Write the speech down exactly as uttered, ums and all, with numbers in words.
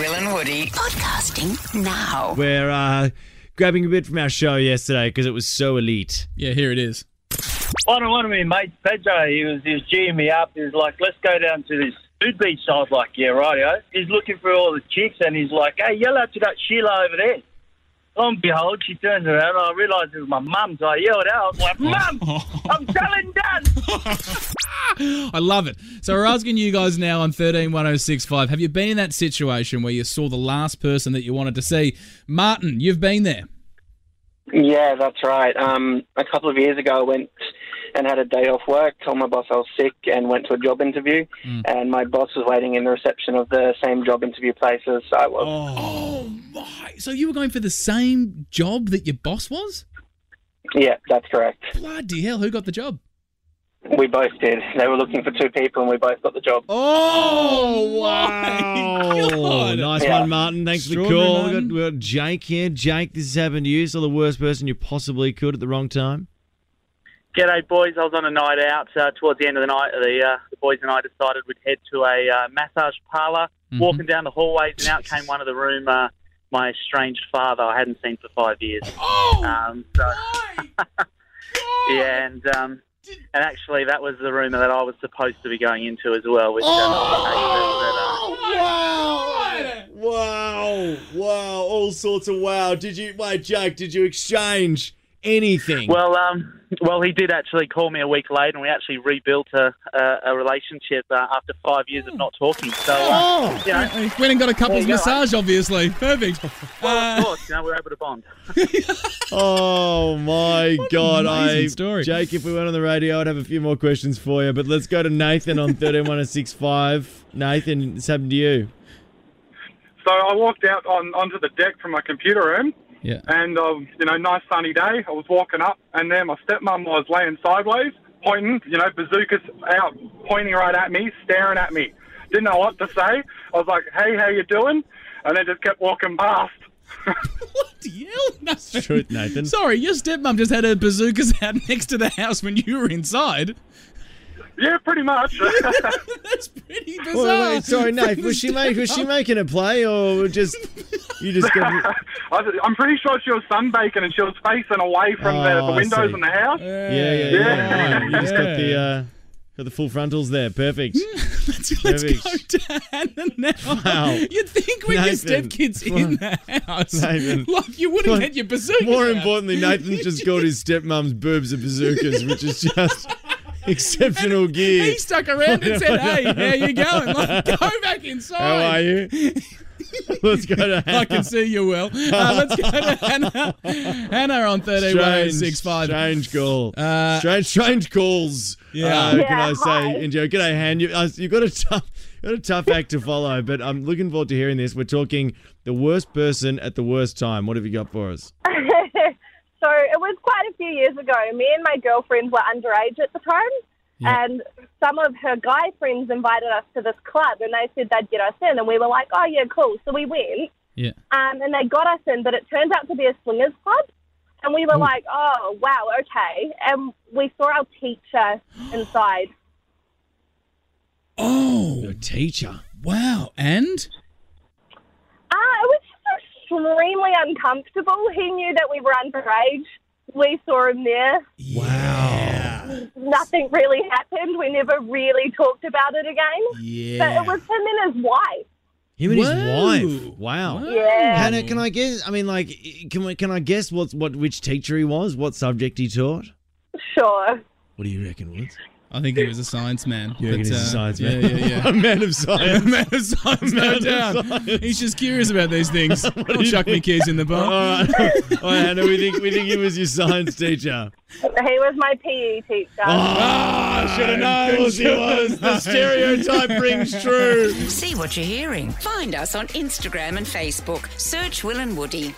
Will and Woody podcasting now. We're uh, grabbing a bit from our show yesterday because it was so elite. Yeah, here it is. One of my mates, Pedro, he was he was geeing me up. He was like, "Let's go down to this food beach." I was like, "Yeah, rightio." He's looking for all the chicks, and he's like, "Hey, yell out to that Sheila over there." Lo and behold, she turns around, and I realised it was my mum, so I yelled out, I was like, "Mum, I'm telling Dad!" I love it. So we're asking you guys now on one three one oh six five, have you been in that situation where you saw the last person that you wanted to see? Martin, you've been there. Yeah, that's right. Um, a couple of years ago, I went and had a day off work, told my boss I was sick, and went to a job interview, mm. and my boss was waiting in the reception of the same job interview place as I was. Oh, my. So you were going for the same job that your boss was? Yeah, that's correct. Bloody hell, who got the job? We both did. They were looking for two people, and we both got the job. Oh, wow. Oh, nice yeah. one, Martin. Thanks for the call. We've got, we got Jake here. Jake, this has happened to you. So the worst person you possibly could at the wrong time. G'day, boys. I was on a night out. Uh, towards the end of the night, the, uh, the boys and I decided we'd head to a uh, massage parlour. Mm-hmm. Walking down the hallways, and out came one of the room, uh, my estranged father I hadn't seen for five years. Oh, um, so, yeah, and... Um, And actually, that was the rumour that I was supposed to be going into as well. Which, oh, uh, wow, wow, wow, all sorts of wow. Did you, wait, Jake, did you exchange anything? Well, um, well, he did actually call me a week later, and we actually rebuilt a, a, a relationship uh, after five years of not talking. So, uh, oh, you know, went and got a couple's massage, obviously. Perfect. Well, of course, you know, we're able to bond. Oh my what God! I story. Jake, if we weren't on the radio, I'd have a few more questions for you. But let's go to Nathan on one three one oh six five. Nathan, it's happened to you. So I walked out on onto the deck from my computer room. Yeah. And, uh, you know, nice sunny day. I was walking up, and then my stepmom was laying sideways, pointing, you know, bazookas out, pointing right at me, staring at me. Didn't know what to say. I was like, "Hey, how you doing?" And then just kept walking past. What the hell? That's true, Nathan. Sorry, your stepmom just had her bazookas out next to the house when you were inside. Yeah, pretty much. That's pretty bizarre. Well, wait, sorry, Nate. Was she, make, was she making a play, or just you just? Got... I'm pretty sure she was sunbaking, and she was facing away from oh, the, the windows in the house. Yeah, yeah, yeah. yeah. Right. You yeah. just got the uh, got the full frontals there. Perfect. let's, Perfect. Let's go to Hannah now. Wow. You'd think when Nathan, your stepkid's in the house, Nathan, like you wouldn't like, get your bazookas. More out. importantly, Nathan's just called his stepmom's boobs of bazookas, which is just. Exceptional and gear. He stuck around and said, "Hey, how you going? Like, go back inside. How are you?" Let's go to Hannah. I can see you well. Uh, let's go to Hannah. Hannah on one three one oh six five. Strange call. Uh, strange, strange calls. Yeah. Uh, yeah can I say, and g'day, Han. You, uh, you've got a tough, got a tough act to follow, but I'm looking forward to hearing this. We're talking the worst person at the worst time. What have you got for us? So it was quite a few years ago. Me and my girlfriend were underage at the time, yeah. and some of her guy friends invited us to this club, and they said they'd get us in, and we were like, "Oh, yeah, cool." So we went, yeah. um, and they got us in, but it turned out to be a swingers club, and we were Ooh. like, "Oh, wow, okay." And we saw our teacher inside. Oh, your teacher. Wow, and? Ah, uh, it was extremely uncomfortable. He knew that we were underage. We saw him there. Wow. Nothing really happened. We never really talked about it again. Yeah. But it was him and his wife. Him and Whoa. his wife. Wow. Yeah. Hannah, can I guess? I mean, like, can we, can I guess what what which teacher he was? What subject he taught? Sure. What do you reckon, Woods? I think he was a science man. Yeah, he was a science uh, man. Yeah, yeah, yeah. A man of science. A man of science, no doubt. He's just curious about these things. Don't chuck me keys in the bar. All right. All right, Hannah, we think, we think he was your science teacher. He was my P E teacher. Oh, I should have known he was. The stereotype rings true. See what you're hearing. Find us on Instagram and Facebook. Search Will and Woody.